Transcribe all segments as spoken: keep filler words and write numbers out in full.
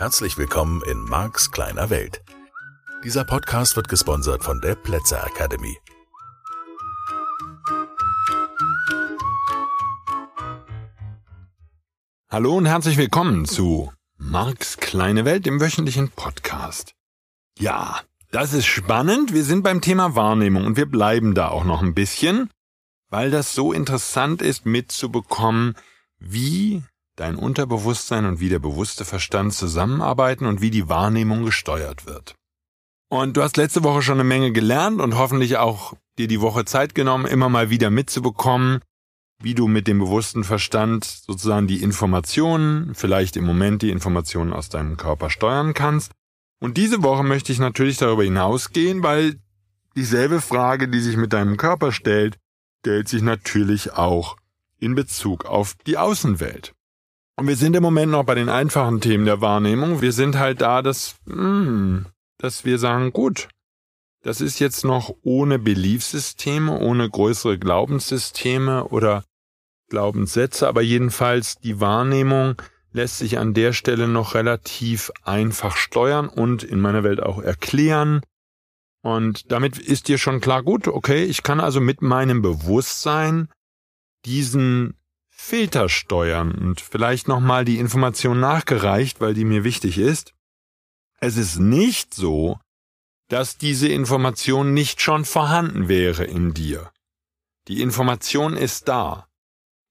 Herzlich willkommen in Marks kleiner Welt. Dieser Podcast wird gesponsert von der Plätzer Akademie. Hallo und herzlich willkommen zu Marks kleine Welt, dem wöchentlichen Podcast. Ja, das ist spannend. Wir sind beim Thema Wahrnehmung und wir bleiben da auch noch ein bisschen, weil das so interessant ist, mitzubekommen, wie dein Unterbewusstsein und wie der bewusste Verstand zusammenarbeiten und wie die Wahrnehmung gesteuert wird. Und du hast letzte Woche schon eine Menge gelernt und hoffentlich auch dir die Woche Zeit genommen, immer mal wieder mitzubekommen, wie du mit dem bewussten Verstand sozusagen die Informationen, vielleicht im Moment die Informationen aus deinem Körper steuern kannst. Und diese Woche möchte ich natürlich darüber hinausgehen, weil dieselbe Frage, die sich mit deinem Körper stellt, stellt sich natürlich auch in Bezug auf die Außenwelt. Und wir sind im Moment noch bei den einfachen Themen der Wahrnehmung. Wir sind halt da, dass, mh, dass wir sagen, gut, das ist jetzt noch ohne Beliefssysteme, ohne größere Glaubenssysteme oder Glaubenssätze, aber jedenfalls die Wahrnehmung lässt sich an der Stelle noch relativ einfach steuern und in meiner Welt auch erklären. Und damit ist dir schon klar, gut, okay, ich kann also mit meinem Bewusstsein diesen Filter steuern und vielleicht nochmal die Information nachgereicht, weil die mir wichtig ist. Es ist nicht so, dass diese Information nicht schon vorhanden wäre in dir. Die Information ist da.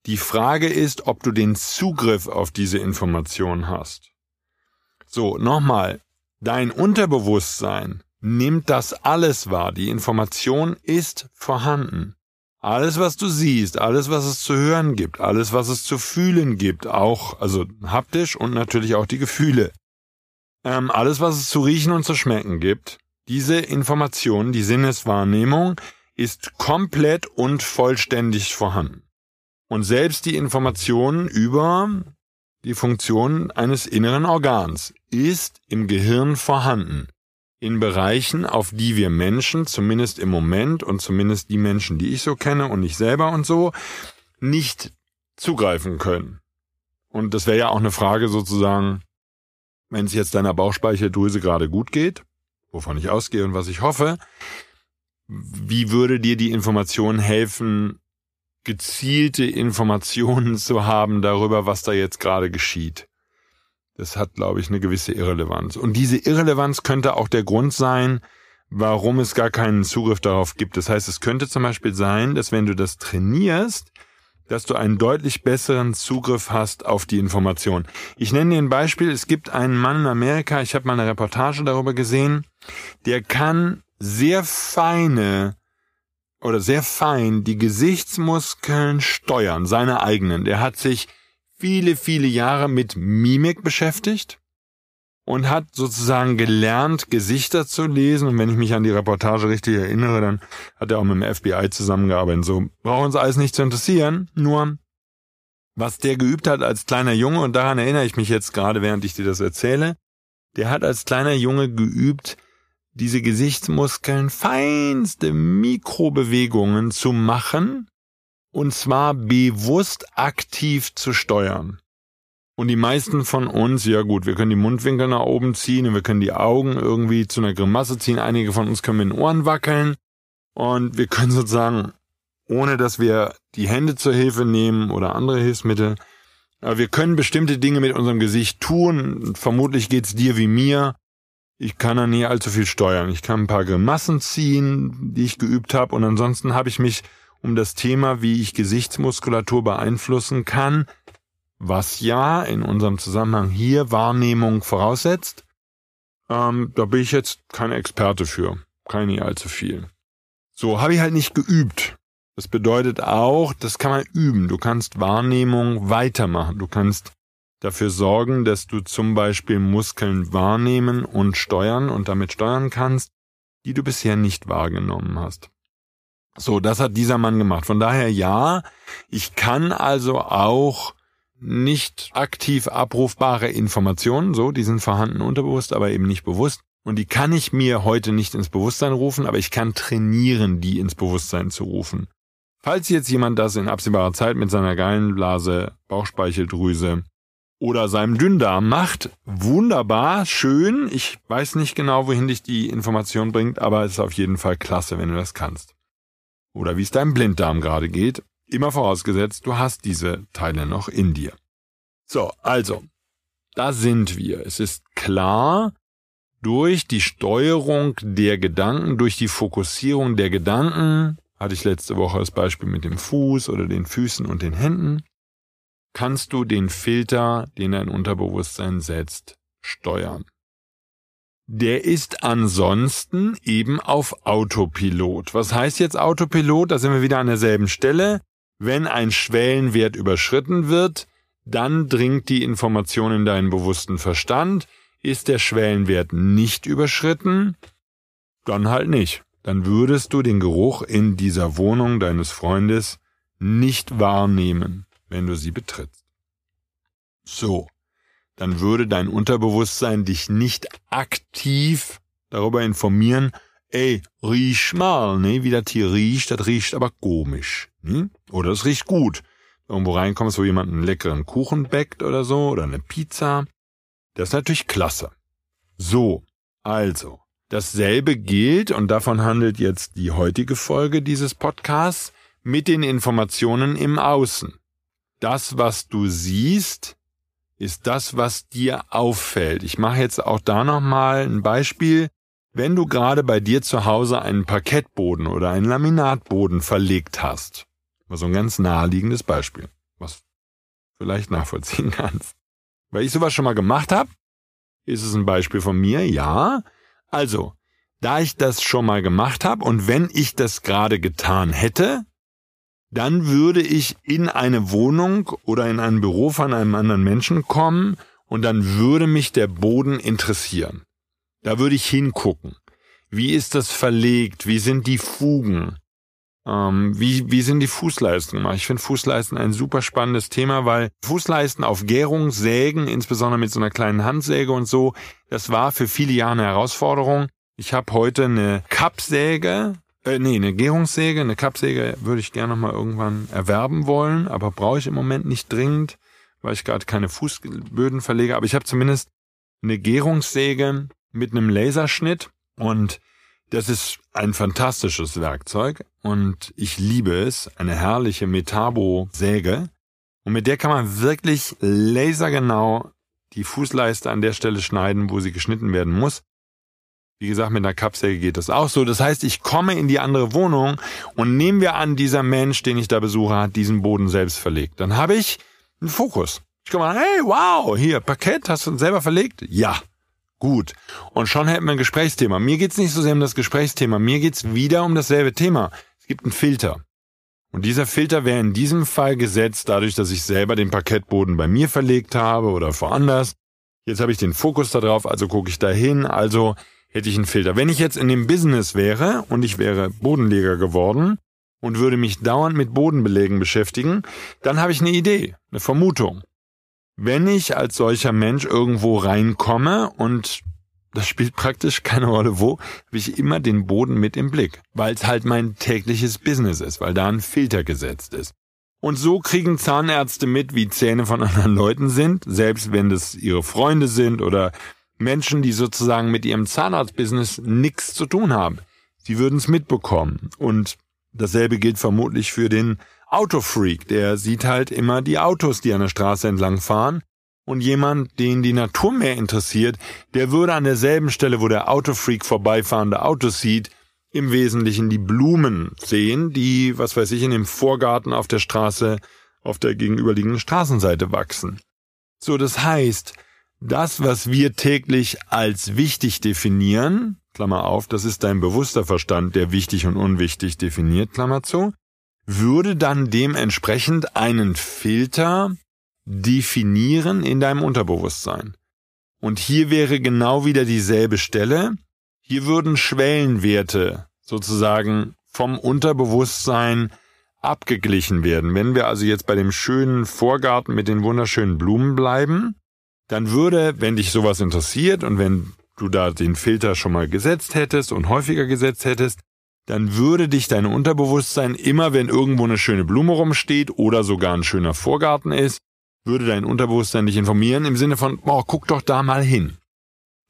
Die Frage ist, ob du den Zugriff auf diese Information hast. So, nochmal, dein Unterbewusstsein nimmt das alles wahr. Die Information ist vorhanden. Alles, was du siehst, alles, was es zu hören gibt, alles, was es zu fühlen gibt, auch, also haptisch und natürlich auch die Gefühle, ähm, alles, was es zu riechen und zu schmecken gibt, diese Information, die Sinneswahrnehmung, ist komplett und vollständig vorhanden. Und selbst die Information über die Funktion eines inneren Organs ist im Gehirn vorhanden. In Bereichen, auf die wir Menschen, zumindest im Moment und zumindest die Menschen, die ich so kenne und ich selber und so, nicht zugreifen können. Und das wäre ja auch eine Frage sozusagen, wenn es jetzt deiner Bauchspeicheldrüse gerade gut geht, wovon ich ausgehe und was ich hoffe, wie würde dir die Information helfen, gezielte Informationen zu haben darüber, was da jetzt gerade geschieht? Das hat, glaube ich, eine gewisse Irrelevanz. Und diese Irrelevanz könnte auch der Grund sein, warum es gar keinen Zugriff darauf gibt. Das heißt, es könnte zum Beispiel sein, dass wenn du das trainierst, dass du einen deutlich besseren Zugriff hast auf die Information. Ich nenne dir ein Beispiel. Es gibt einen Mann in Amerika, ich habe mal eine Reportage darüber gesehen, der kann sehr feine oder sehr fein die Gesichtsmuskeln steuern, seine eigenen. Der hat sich viele, viele Jahre mit Mimik beschäftigt und hat sozusagen gelernt, Gesichter zu lesen. Und wenn ich mich an die Reportage richtig erinnere, dann hat er auch mit dem F B I zusammengearbeitet. So, braucht uns alles nicht zu interessieren, nur was der geübt hat als kleiner Junge, und daran erinnere ich mich jetzt gerade, während ich dir das erzähle, der hat als kleiner Junge geübt, diese Gesichtsmuskeln feinste Mikrobewegungen zu machen, und zwar bewusst aktiv zu steuern. Und die meisten von uns, ja gut, wir können die Mundwinkel nach oben ziehen und wir können die Augen irgendwie zu einer Grimasse ziehen. Einige von uns können mit den Ohren wackeln und wir können sozusagen, ohne dass wir die Hände zur Hilfe nehmen oder andere Hilfsmittel, aber wir können bestimmte Dinge mit unserem Gesicht tun. Vermutlich geht's dir wie mir. Ich kann da nie allzu viel steuern. Ich kann ein paar Grimassen ziehen, die ich geübt habe, und ansonsten habe ich mich um das Thema, wie ich Gesichtsmuskulatur beeinflussen kann, was ja in unserem Zusammenhang hier Wahrnehmung voraussetzt, ähm, da bin ich jetzt kein Experte für, kann ich allzu viel. So, habe ich halt nicht geübt. Das bedeutet auch, das kann man üben. Du kannst Wahrnehmung weitermachen. Du kannst dafür sorgen, dass du zum Beispiel Muskeln wahrnehmen und steuern und damit steuern kannst, die du bisher nicht wahrgenommen hast. So, das hat dieser Mann gemacht. Von daher ja, ich kann also auch nicht aktiv abrufbare Informationen, so, die sind vorhanden unterbewusst, aber eben nicht bewusst. Und die kann ich mir heute nicht ins Bewusstsein rufen, aber ich kann trainieren, die ins Bewusstsein zu rufen. Falls jetzt jemand das in absehbarer Zeit mit seiner Gallenblase, Bauchspeicheldrüse oder seinem Dünndarm macht. Wunderbar, schön. Ich weiß nicht genau, wohin dich die Information bringt, aber es ist auf jeden Fall klasse, wenn du das kannst. Oder wie es deinem Blinddarm gerade geht. Immer vorausgesetzt, du hast diese Teile noch in dir. So, also, da sind wir. Es ist klar, durch die Steuerung der Gedanken, durch die Fokussierung der Gedanken, hatte ich letzte Woche das Beispiel mit dem Fuß oder den Füßen und den Händen, kannst du den Filter, den dein Unterbewusstsein setzt, steuern. Der ist ansonsten eben auf Autopilot. Was heißt jetzt Autopilot? Da sind wir wieder an derselben Stelle. Wenn ein Schwellenwert überschritten wird, dann dringt die Information in deinen bewussten Verstand. Ist der Schwellenwert nicht überschritten? Dann halt nicht. Dann würdest du den Geruch in dieser Wohnung deines Freundes nicht wahrnehmen, wenn du sie betrittst. So. Dann würde dein Unterbewusstsein dich nicht aktiv darüber informieren, ey, riech mal, ne? Wie das hier riecht, das riecht aber komisch. Ne? Oder es riecht gut. Irgendwo reinkommst, wo jemand einen leckeren Kuchen bäckt oder so, oder eine Pizza. Das ist natürlich klasse. So, also, dasselbe gilt, und davon handelt jetzt die heutige Folge dieses Podcasts, mit den Informationen im Außen. Das, was du siehst, ist das, was dir auffällt. Ich mache jetzt auch da nochmal ein Beispiel. Wenn du gerade bei dir zu Hause einen Parkettboden oder einen Laminatboden verlegt hast, mal so ein ganz naheliegendes Beispiel, was du vielleicht nachvollziehen kannst. Weil ich sowas schon mal gemacht habe, ist es ein Beispiel von mir, ja. Also, da ich das schon mal gemacht habe und wenn ich das gerade getan hätte, dann würde ich in eine Wohnung oder in ein Büro von einem anderen Menschen kommen und dann würde mich der Boden interessieren. Da würde ich hingucken. Wie ist das verlegt? Wie sind die Fugen? Ähm, wie, wie sind die Fußleisten gemacht? Ich finde Fußleisten ein super spannendes Thema, weil Fußleisten auf Gärung, Sägen, insbesondere mit so einer kleinen Handsäge und so, das war für viele Jahre eine Herausforderung. Ich habe heute eine Kappsäge. Äh, nee, eine Gärungssäge, eine Kappsäge würde ich gerne nochmal irgendwann erwerben wollen, aber brauche ich im Moment nicht dringend, weil ich gerade keine Fußböden verlege. Aber ich habe zumindest eine Gärungssäge mit einem Laserschnitt und das ist ein fantastisches Werkzeug und ich liebe es, eine herrliche Metabo-Säge und mit der kann man wirklich lasergenau die Fußleiste an der Stelle schneiden, wo sie geschnitten werden muss. Wie gesagt, mit einer Kappsäge geht das auch so. Das heißt, ich komme in die andere Wohnung und nehmen wir an, dieser Mensch, den ich da besuche, hat diesen Boden selbst verlegt. Dann habe ich einen Fokus. Ich komme an, hey, wow, hier, Parkett, hast du selber verlegt? Ja, gut. Und schon hätten wir ein Gesprächsthema. Mir geht's nicht so sehr um das Gesprächsthema. Mir geht's wieder um dasselbe Thema. Es gibt einen Filter. Und dieser Filter wäre in diesem Fall gesetzt, dadurch, dass ich selber den Parkettboden bei mir verlegt habe oder woanders. Jetzt habe ich den Fokus da drauf, also gucke ich da hin, also hätte ich einen Filter. Wenn ich jetzt in dem Business wäre und ich wäre Bodenleger geworden und würde mich dauernd mit Bodenbelägen beschäftigen, dann habe ich eine Idee, eine Vermutung. Wenn ich als solcher Mensch irgendwo reinkomme und das spielt praktisch keine Rolle wo, habe ich immer den Boden mit im Blick, weil es halt mein tägliches Business ist, weil da ein Filter gesetzt ist. Und so kriegen Zahnärzte mit, wie Zähne von anderen Leuten sind, selbst wenn das ihre Freunde sind oder Menschen, die sozusagen mit ihrem Zahnarztbusiness nichts zu tun haben. Sie würden es mitbekommen. Und dasselbe gilt vermutlich für den Autofreak. Der sieht halt immer die Autos, die an der Straße entlang fahren. Und jemand, den die Natur mehr interessiert, der würde an derselben Stelle, wo der Autofreak vorbeifahrende Autos sieht, im Wesentlichen die Blumen sehen, die, was weiß ich, in dem Vorgarten auf der Straße, auf der gegenüberliegenden Straßenseite wachsen. So, das heißt, das, was wir täglich als wichtig definieren, Klammer auf, das ist dein bewusster Verstand, der wichtig und unwichtig definiert, Klammer zu, würde dann dementsprechend einen Filter definieren in deinem Unterbewusstsein. Und hier wäre genau wieder dieselbe Stelle. Hier würden Schwellenwerte sozusagen vom Unterbewusstsein abgeglichen werden. Wenn wir also jetzt bei dem schönen Vorgarten mit den wunderschönen Blumen bleiben, dann würde, wenn dich sowas interessiert und wenn du da den Filter schon mal gesetzt hättest und häufiger gesetzt hättest, dann würde dich dein Unterbewusstsein immer, wenn irgendwo eine schöne Blume rumsteht oder sogar ein schöner Vorgarten ist, würde dein Unterbewusstsein dich informieren im Sinne von, oh, guck doch da mal hin.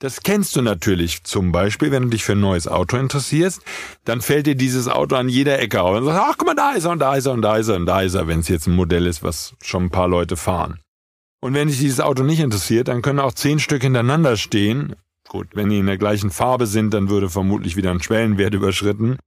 Das kennst du natürlich zum Beispiel, wenn du dich für ein neues Auto interessierst, dann fällt dir dieses Auto an jeder Ecke auf und sagst, ach guck mal, da ist er und da ist er und da ist er und da ist er, wenn es jetzt ein Modell ist, was schon ein paar Leute fahren. Und wenn dich dieses Auto nicht interessiert, dann können auch zehn Stück hintereinander stehen. Gut, wenn die in der gleichen Farbe sind, dann würde vermutlich wieder ein Schwellenwert überschritten.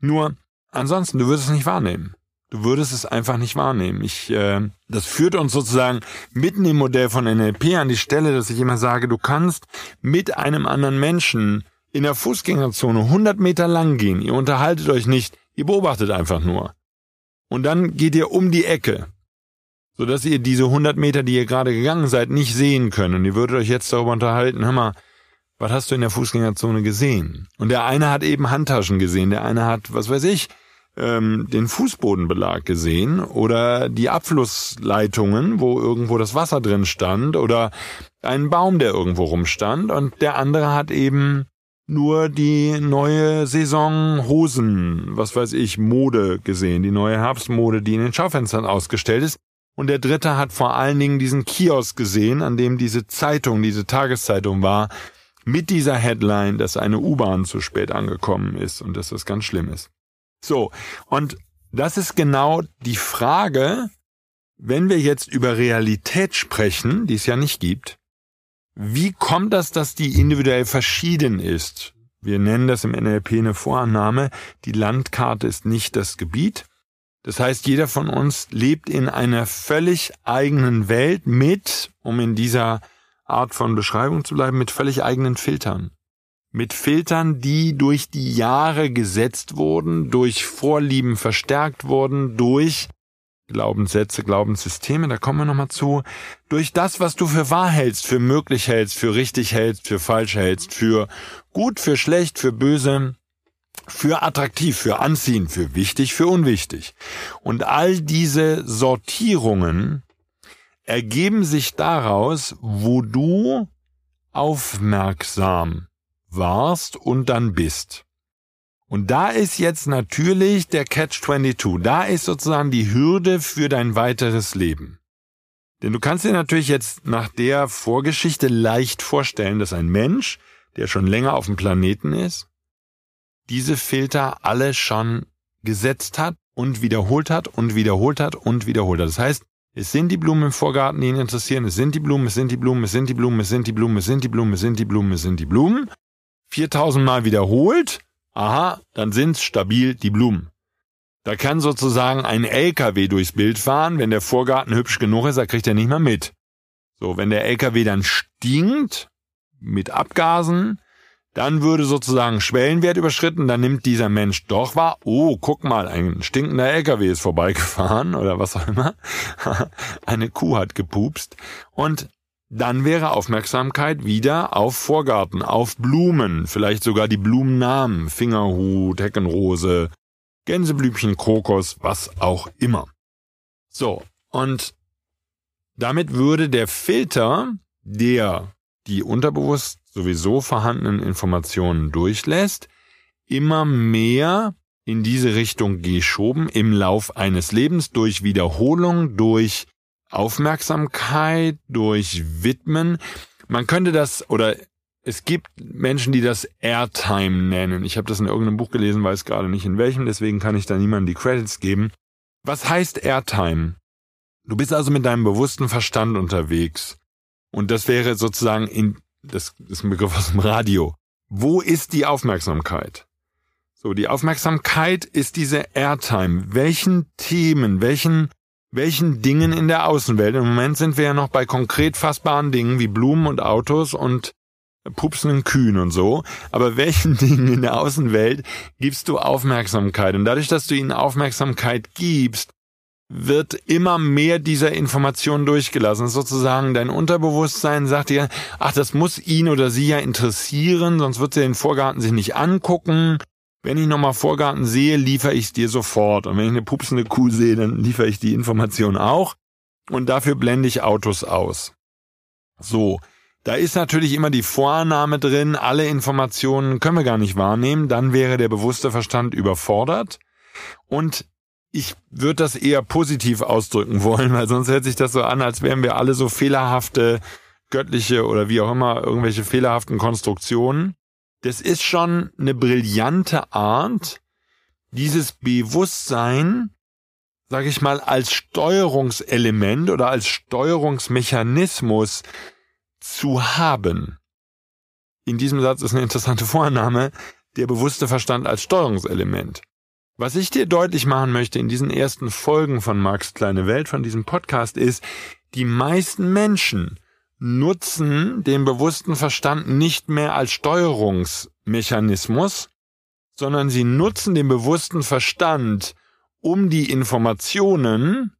Nur, ansonsten, du würdest es nicht wahrnehmen. Du würdest es einfach nicht wahrnehmen. Ich, äh, das führt uns sozusagen mitten im Modell von N L P an die Stelle, dass ich immer sage, du kannst mit einem anderen Menschen in der Fußgängerzone hundert Meter lang gehen. Ihr unterhaltet euch nicht, ihr beobachtet einfach nur. Und dann geht ihr um die Ecke, sodass ihr diese hundert Meter, die ihr gerade gegangen seid, nicht sehen könnt. Und ihr würdet euch jetzt darüber unterhalten, hör mal, was hast du in der Fußgängerzone gesehen? Und der eine hat eben Handtaschen gesehen, der eine hat, was weiß ich, den Fußbodenbelag gesehen oder die Abflussleitungen, wo irgendwo das Wasser drin stand oder einen Baum, der irgendwo rumstand und der andere hat eben nur die neue Saisonhosen, was weiß ich, Mode gesehen, die neue Herbstmode, die in den Schaufenstern ausgestellt ist und der dritte hat vor allen Dingen diesen Kiosk gesehen, an dem diese Zeitung, diese Tageszeitung war, mit dieser Headline, dass eine U-Bahn zu spät angekommen ist und dass das ganz schlimm ist. So, und das ist genau die Frage, wenn wir jetzt über Realität sprechen, die es ja nicht gibt, wie kommt das, dass die individuell verschieden ist? Wir nennen das im N L P eine Vorannahme, die Landkarte ist nicht das Gebiet. Das heißt, jeder von uns lebt in einer völlig eigenen Welt mit, um in dieser Art von Beschreibung zu bleiben, mit völlig eigenen Filtern. Mit Filtern, die durch die Jahre gesetzt wurden, durch Vorlieben verstärkt wurden, durch Glaubenssätze, Glaubenssysteme, da kommen wir nochmal zu, durch das, was du für wahr hältst, für möglich hältst, für richtig hältst, für falsch hältst, für gut, für schlecht, für böse, für attraktiv, für anziehend, für wichtig, für unwichtig. Und all diese Sortierungen ergeben sich daraus, wo du aufmerksam warst und dann bist. Und da ist jetzt natürlich der Catch zweiundzwanzig. Da ist sozusagen die Hürde für dein weiteres Leben. Denn du kannst dir natürlich jetzt nach der Vorgeschichte leicht vorstellen, dass ein Mensch, der schon länger auf dem Planeten ist, diese Filter alle schon gesetzt hat und wiederholt hat und wiederholt hat und wiederholt hat. Das heißt, es sind die Blumen im Vorgarten, die ihn interessieren. Es sind die Blumen, es sind die Blumen, es sind die Blumen, es sind die Blumen, es sind die Blumen, es sind die Blumen, es sind die Blumen. viertausend Mal wiederholt, aha, dann sind's stabil die Blumen. Da kann sozusagen ein L K W durchs Bild fahren, wenn der Vorgarten hübsch genug ist, da kriegt er nicht mehr mit. So, wenn der L K W dann stinkt, mit Abgasen, dann würde sozusagen Schwellenwert überschritten, dann nimmt dieser Mensch doch wahr, oh, guck mal, ein stinkender L K W ist vorbeigefahren oder was auch immer, eine Kuh hat gepupst und dann wäre Aufmerksamkeit wieder auf Vorgarten, auf Blumen, vielleicht sogar die Blumennamen, Fingerhut, Heckenrose, Gänseblümchen, Kokos, was auch immer. So, und damit würde der Filter, der die unterbewusst sowieso vorhandenen Informationen durchlässt, immer mehr in diese Richtung geschoben im Lauf eines Lebens durch Wiederholung, durch Aufmerksamkeit, durch Widmen. Man könnte das, oder es gibt Menschen, die das Airtime nennen. Ich habe das in irgendeinem Buch gelesen, weiß gerade nicht in welchem, deswegen kann ich da niemandem die Credits geben. Was heißt Airtime? Du bist also mit deinem bewussten Verstand unterwegs. Und das wäre sozusagen, in, das ist ein Begriff aus dem Radio. Wo ist die Aufmerksamkeit? So, die Aufmerksamkeit ist diese Airtime. Welchen Themen, welchen Welchen Dingen in der Außenwelt? Im Moment sind wir ja noch bei konkret fassbaren Dingen wie Blumen und Autos und pupsenden Kühen und so. Aber welchen Dingen in der Außenwelt gibst du Aufmerksamkeit? Und dadurch, dass du ihnen Aufmerksamkeit gibst, wird immer mehr dieser Informationen durchgelassen. Sozusagen dein Unterbewusstsein sagt dir, ach, das muss ihn oder sie ja interessieren, sonst wird sie den Vorgarten sich nicht angucken. Wenn ich nochmal Vorgarten sehe, liefere ich es dir sofort. Und wenn ich eine pupsende Kuh sehe, dann liefere ich die Information auch. Und dafür blende ich Autos aus. So, da ist natürlich immer die Vorannahme drin, alle Informationen können wir gar nicht wahrnehmen. Dann wäre der bewusste Verstand überfordert. Und Ich würde das eher positiv ausdrücken wollen, weil sonst hört sich das so an, als wären wir alle so fehlerhafte, göttliche oder wie auch immer, irgendwelche fehlerhaften Konstruktionen. Das ist schon eine brillante Art, dieses Bewusstsein, sage ich mal, als Steuerungselement oder als Steuerungsmechanismus zu haben. In diesem Satz ist eine interessante Vorannahme, der bewusste Verstand als Steuerungselement. Was ich dir deutlich machen möchte in diesen ersten Folgen von Marks Kleine Welt, von diesem Podcast, ist, die meisten Menschen nutzen den bewussten Verstand nicht mehr als Steuerungsmechanismus, sondern sie nutzen den bewussten Verstand, um die Informationen,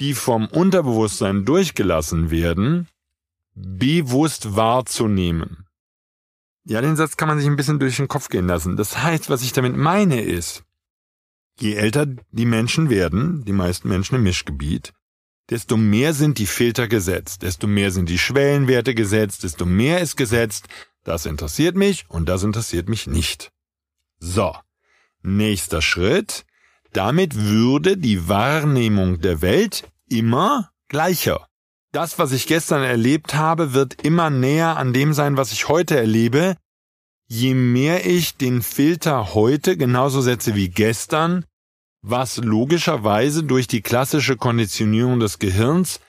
die vom Unterbewusstsein durchgelassen werden, bewusst wahrzunehmen. Ja, den Satz kann man sich ein bisschen durch den Kopf gehen lassen. Das heißt, was ich damit meine ist, je älter die Menschen werden, die meisten Menschen im Mischgebiet, desto mehr sind die Filter gesetzt, desto mehr sind die Schwellenwerte gesetzt, desto mehr ist gesetzt, das interessiert mich und das interessiert mich nicht. So, nächster Schritt. Damit würde die Wahrnehmung der Welt immer gleicher. Das, was ich gestern erlebt habe, wird immer näher an dem sein, was ich heute erlebe. Je mehr ich den Filter heute genauso setze wie gestern, was logischerweise durch die klassische Konditionierung des Gehirns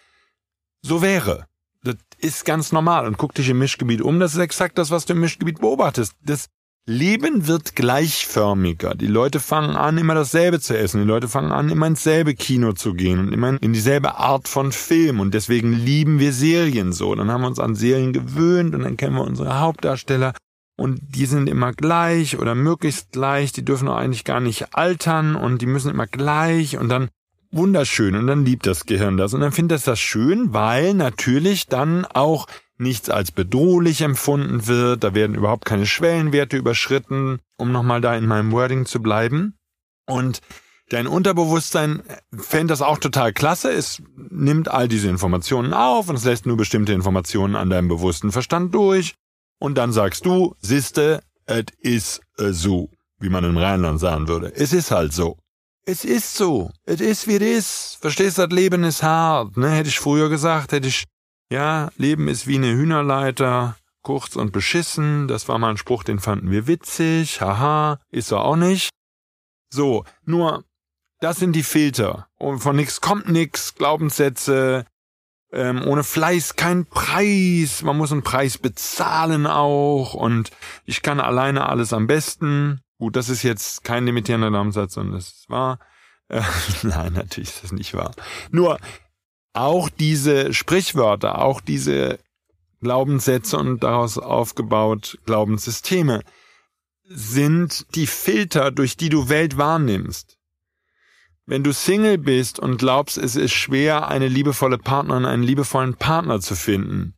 so wäre. Das ist ganz normal. Und guck dich im Mischgebiet um, das ist exakt das, was du im Mischgebiet beobachtest. Das Leben wird gleichförmiger. Die Leute fangen an, immer dasselbe zu essen. Die Leute fangen an, immer ins selbe Kino zu gehen und immer in dieselbe Art von Film. Und deswegen lieben wir Serien so. Dann haben wir uns an Serien gewöhnt und dann kennen wir unsere Hauptdarsteller. Und die sind immer gleich oder möglichst gleich. Die dürfen auch eigentlich gar nicht altern und die müssen immer gleich. Und dann wunderschön. Und dann liebt das Gehirn das. Und dann findet das das schön, weil natürlich dann auch nichts als bedrohlich empfunden wird, da werden überhaupt keine Schwellenwerte überschritten, um nochmal da in meinem Wording zu bleiben. Und dein Unterbewusstsein fände das auch total klasse, es nimmt all diese Informationen auf und es lässt nur bestimmte Informationen an deinem bewussten Verstand durch und dann sagst du, siehste, et is so, wie man im Rheinland sagen würde. Es ist halt so. Es ist so. Es ist wie es ist. Verstehst du, das Leben ist hart. Ne? Hätte ich früher gesagt, hätte ich ja, Leben ist wie eine Hühnerleiter, kurz und beschissen. Das war mal ein Spruch, den fanden wir witzig. Haha, ist er auch nicht. So, nur, das sind die Filter. Und von nichts kommt nichts, Glaubenssätze, ähm, ohne Fleiß kein Preis. Man muss einen Preis bezahlen auch. Und ich kann alleine alles am besten. Gut, das ist jetzt kein limitierender Glaubenssatz, sondern das ist wahr. Äh, nein, natürlich ist das nicht wahr. Nur, auch diese Sprichwörter, auch diese Glaubenssätze und daraus aufgebaut Glaubenssysteme sind die Filter, durch die du Welt wahrnimmst. Wenn du Single bist und glaubst, es ist schwer, eine liebevolle Partnerin, einen liebevollen Partner zu finden,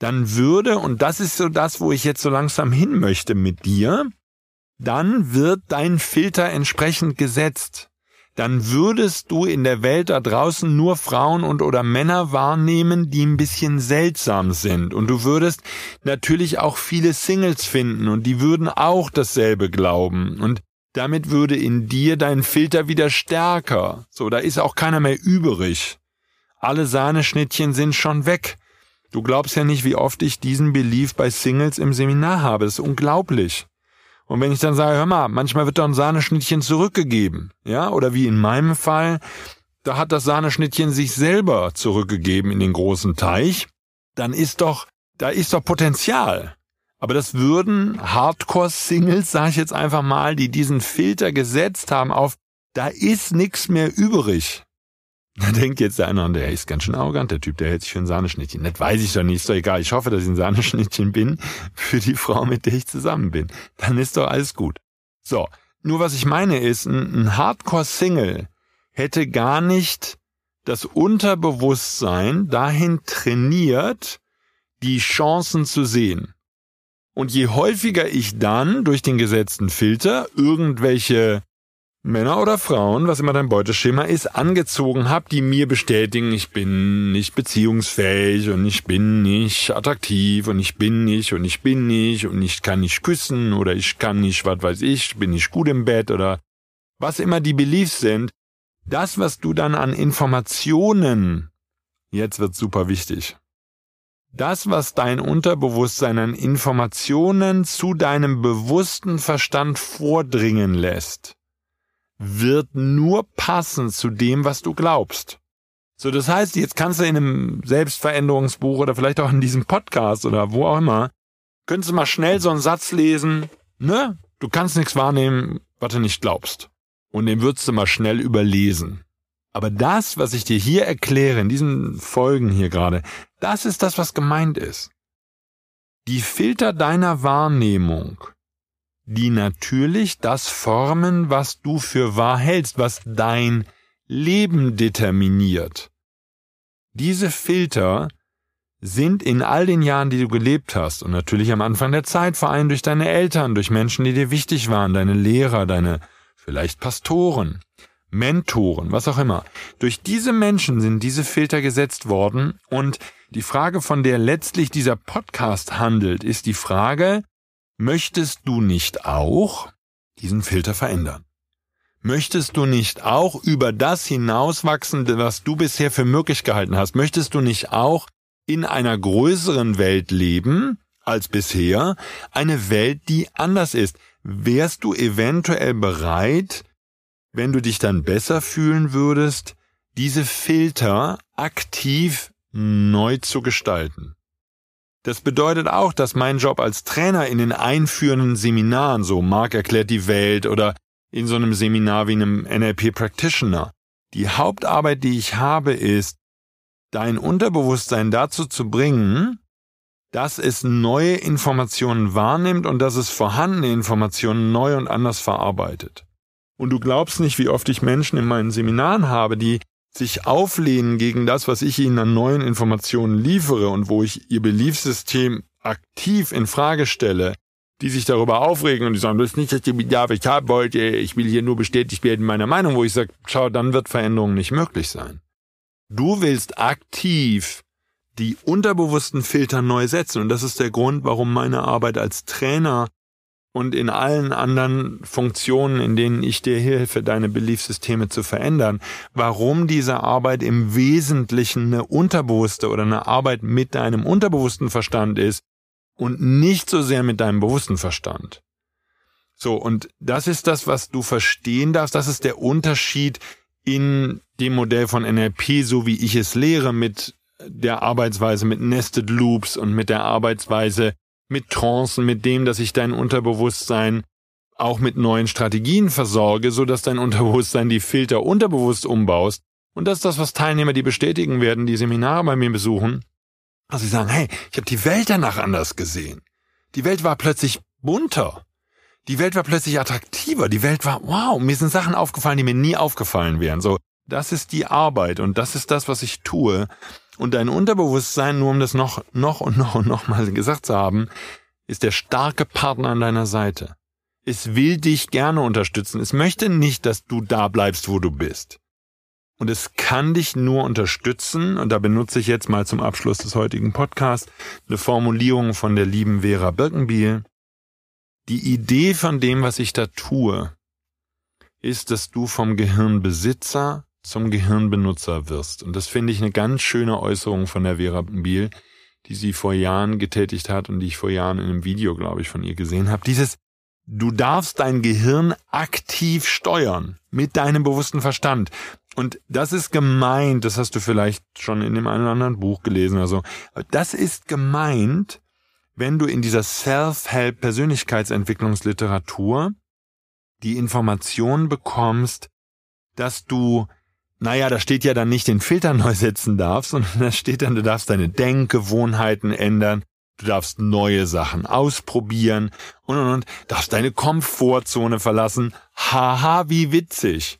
dann würde, und das ist so das, wo ich jetzt so langsam hin möchte mit dir, dann wird dein Filter entsprechend gesetzt. Dann würdest du in der Welt da draußen nur Frauen und oder Männer wahrnehmen, die ein bisschen seltsam sind. Und du würdest natürlich auch viele Singles finden und die würden auch dasselbe glauben. Und damit würde in dir dein Filter wieder stärker. So, da ist auch keiner mehr übrig. Alle Sahneschnittchen sind schon weg. Du glaubst ja nicht, wie oft ich diesen Belief bei Singles im Seminar habe. Das ist unglaublich. Und wenn ich dann sage, hör mal, manchmal wird doch ein Sahneschnittchen zurückgegeben, ja, oder wie in meinem Fall, da hat das Sahneschnittchen sich selber zurückgegeben in den großen Teich, dann ist doch, da ist doch Potenzial. Aber das würden Hardcore-Singles, sage ich jetzt einfach mal, die diesen Filter gesetzt haben auf, da ist nichts mehr übrig. Da denkt jetzt der eine, der ist ganz schön arrogant, der Typ, der hält sich für ein Sahneschnittchen. Das weiß ich doch nicht, ist doch egal. Ich hoffe, dass ich ein Sahneschnittchen bin für die Frau, mit der ich zusammen bin. Dann ist doch alles gut. So, nur was ich meine ist, ein Hardcore-Single hätte gar nicht das Unterbewusstsein dahin trainiert, die Chancen zu sehen. Und je häufiger ich dann durch den gesetzten Filter irgendwelche Männer oder Frauen, was immer dein Beuteschema ist, angezogen habe, die mir bestätigen, ich bin nicht beziehungsfähig und ich bin nicht attraktiv und ich bin nicht und ich bin nicht und ich kann nicht küssen oder ich kann nicht, was weiß ich, bin nicht gut im Bett oder was immer die Beliefs sind, Das, was du dann an Informationen, jetzt wird's super wichtig, das, was dein Unterbewusstsein an Informationen zu deinem bewussten Verstand vordringen lässt, wird nur passen zu dem, was du glaubst. So, das heißt, jetzt kannst du in einem Selbstveränderungsbuch oder vielleicht auch in diesem Podcast oder wo auch immer, könntest du mal schnell so einen Satz lesen, ne? Du kannst nichts wahrnehmen, was du nicht glaubst. Und den würdest du mal schnell überlesen. Aber das, was ich dir hier erkläre, in diesen Folgen hier gerade, das ist das, was gemeint ist. Die Filter deiner Wahrnehmung, die natürlich das formen, was du für wahr hältst, was dein Leben determiniert. Diese Filter sind in all den Jahren, die du gelebt hast, und natürlich am Anfang der Zeit, vor allem durch deine Eltern, durch Menschen, die dir wichtig waren, deine Lehrer, deine vielleicht Pastoren, Mentoren, was auch immer. Durch diese Menschen sind diese Filter gesetzt worden, und die Frage, von der letztlich dieser Podcast handelt, ist die Frage, möchtest du nicht auch diesen Filter verändern? Möchtest du nicht auch über das hinauswachsen, was du bisher für möglich gehalten hast? Möchtest du nicht auch in einer größeren Welt leben als bisher? Eine Welt, die anders ist. Wärst du eventuell bereit, wenn du dich dann besser fühlen würdest, diese Filter aktiv neu zu gestalten? Das bedeutet auch, dass mein Job als Trainer in den einführenden Seminaren, so Mark erklärt die Welt oder in so einem Seminar wie einem N L P Practitioner, die Hauptarbeit, die ich habe, ist, dein Unterbewusstsein dazu zu bringen, dass es neue Informationen wahrnimmt und dass es vorhandene Informationen neu und anders verarbeitet. Und du glaubst nicht, wie oft ich Menschen in meinen Seminaren habe, die sich auflehnen gegen das, was ich ihnen an neuen Informationen liefere und wo ich ihr Beliefssystem aktiv in Frage stelle, die sich darüber aufregen und die sagen, das ist nicht das Bedarf, ich haben wollte, ich will hier nur bestätigt werden in meiner Meinung, wo ich sage, schau, dann wird Veränderung nicht möglich sein. Du willst aktiv die unterbewussten Filter neu setzen, und das ist der Grund, warum meine Arbeit als Trainer und in allen anderen Funktionen, in denen ich dir helfe, deine Beliefssysteme zu verändern, warum diese Arbeit im Wesentlichen eine unterbewusste oder eine Arbeit mit deinem unterbewussten Verstand ist und nicht so sehr mit deinem bewussten Verstand. So, und das ist das, was du verstehen darfst. Das ist der Unterschied in dem Modell von N L P, so wie ich es lehre, mit der Arbeitsweise mit Nested Loops und mit der Arbeitsweise mit Trancen, mit dem, dass ich dein Unterbewusstsein auch mit neuen Strategien versorge, so dass dein Unterbewusstsein die Filter unterbewusst umbaust. Und das ist das, was Teilnehmer, die bestätigen werden, die Seminare bei mir besuchen, also sie sagen, hey, ich habe die Welt danach anders gesehen. Die Welt war plötzlich bunter. Die Welt war plötzlich attraktiver. Die Welt war, wow, mir sind Sachen aufgefallen, die mir nie aufgefallen wären. So, das ist die Arbeit und das ist das, was ich tue. Und dein Unterbewusstsein, nur um das noch, noch und noch und noch mal gesagt zu haben, ist der starke Partner an deiner Seite. Es will dich gerne unterstützen. Es möchte nicht, dass du da bleibst, wo du bist. Und es kann dich nur unterstützen, und da benutze ich jetzt mal zum Abschluss des heutigen Podcasts eine Formulierung von der lieben Vera Birkenbihl. Die Idee von dem, was ich da tue, ist, dass du vom Gehirnbesitzer zum Gehirnbenutzer wirst. Und das finde ich eine ganz schöne Äußerung von der Vera Birkenbihl, die sie vor Jahren getätigt hat und die ich vor Jahren in einem Video, glaube ich, von ihr gesehen habe. Dieses, du darfst dein Gehirn aktiv steuern mit deinem bewussten Verstand. Und das ist gemeint, das hast du vielleicht schon in dem einen oder anderen Buch gelesen oder so. Das ist gemeint, wenn du in dieser Self-Help-Persönlichkeitsentwicklungsliteratur die Information bekommst, dass du, naja, da steht ja dann nicht den Filter neu setzen darfst, sondern da steht dann, du darfst deine Denkgewohnheiten ändern, du darfst neue Sachen ausprobieren und, und, und, darfst deine Komfortzone verlassen. Haha, wie witzig.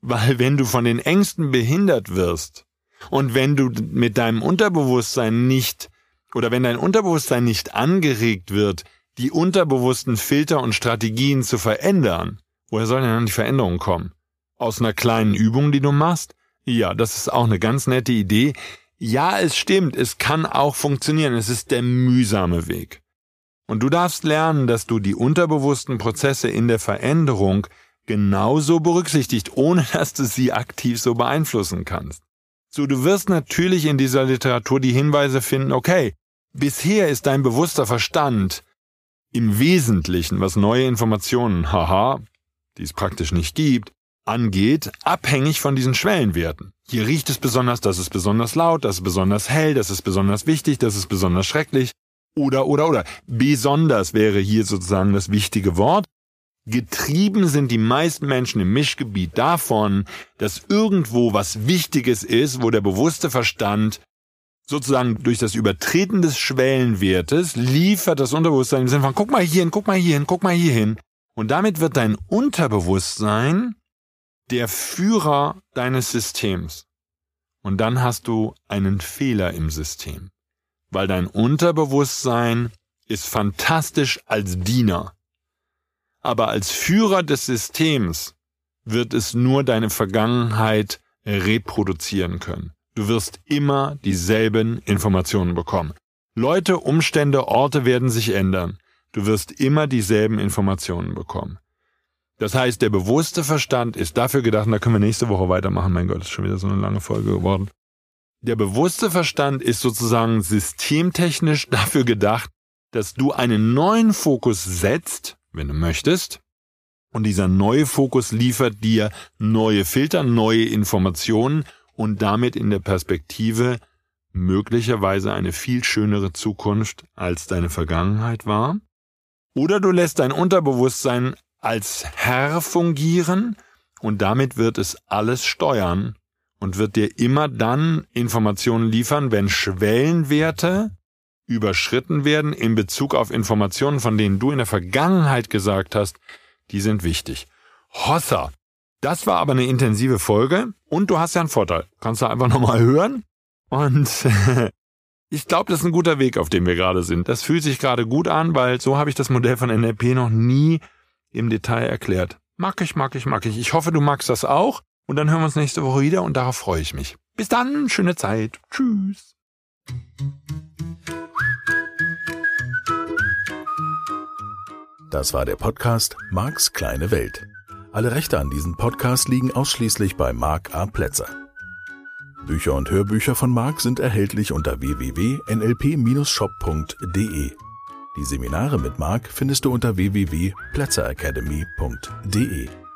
Weil wenn du von den Ängsten behindert wirst und wenn du mit deinem Unterbewusstsein nicht, oder wenn dein Unterbewusstsein nicht angeregt wird, die unterbewussten Filter und Strategien zu verändern, woher soll denn dann die Veränderung kommen? Aus einer kleinen Übung, die du machst? Ja, das ist auch eine ganz nette Idee. Ja, es stimmt, es kann auch funktionieren, es ist der mühsame Weg. Und du darfst lernen, dass du die unterbewussten Prozesse in der Veränderung genauso berücksichtigt, ohne dass du sie aktiv so beeinflussen kannst. So, du wirst natürlich in dieser Literatur die Hinweise finden, okay, bisher ist dein bewusster Verstand im Wesentlichen, was neue Informationen, haha, die es praktisch nicht gibt, angeht, abhängig von diesen Schwellenwerten. Hier riecht es besonders, das ist besonders laut, das ist besonders hell, das ist besonders wichtig, das ist besonders schrecklich, oder, oder, oder. Besonders wäre hier sozusagen das wichtige Wort. Getrieben sind die meisten Menschen im Mischgebiet davon, dass irgendwo was Wichtiges ist, wo der bewusste Verstand sozusagen durch das Übertreten des Schwellenwertes liefert das Unterbewusstsein im Sinne von guck mal hierhin, guck mal hierhin, guck mal hierhin. Und damit wird dein Unterbewusstsein der Führer deines Systems. Und dann hast du einen Fehler im System. Weil dein Unterbewusstsein ist fantastisch als Diener. Aber als Führer des Systems wird es nur deine Vergangenheit reproduzieren können. Du wirst immer dieselben Informationen bekommen. Leute, Umstände, Orte werden sich ändern. Du wirst immer dieselben Informationen bekommen. Das heißt, der bewusste Verstand ist dafür gedacht, und da können wir nächste Woche weitermachen, mein Gott, das ist schon wieder so eine lange Folge geworden. Der bewusste Verstand ist sozusagen systemtechnisch dafür gedacht, dass du einen neuen Fokus setzt, wenn du möchtest, und dieser neue Fokus liefert dir neue Filter, neue Informationen und damit in der Perspektive möglicherweise eine viel schönere Zukunft, als deine Vergangenheit war. Oder du lässt dein Unterbewusstsein als Herr fungieren und damit wird es alles steuern und wird dir immer dann Informationen liefern, wenn Schwellenwerte überschritten werden in Bezug auf Informationen, von denen du in der Vergangenheit gesagt hast, die sind wichtig. Hossa! Das war aber eine intensive Folge und du hast ja einen Vorteil. Kannst du einfach nochmal hören und ich glaube, das ist ein guter Weg, auf dem wir gerade sind. Das fühlt sich gerade gut an, weil so habe ich das Modell von N L P noch nie im Detail erklärt. Mag ich, mag ich, mag ich. Ich hoffe, du magst das auch und dann hören wir uns nächste Woche wieder und darauf freue ich mich. Bis dann, schöne Zeit. Tschüss. Das war der Podcast Marks Kleine Welt. Alle Rechte an diesem Podcast liegen ausschließlich bei Mark A. Plätzer. Bücher und Hörbücher von Mark sind erhältlich unter w w w punkt n l p bindestrich shop punkt d e. Die Seminare mit Mark findest du unter w w w punkt plätzer akademie punkt d e.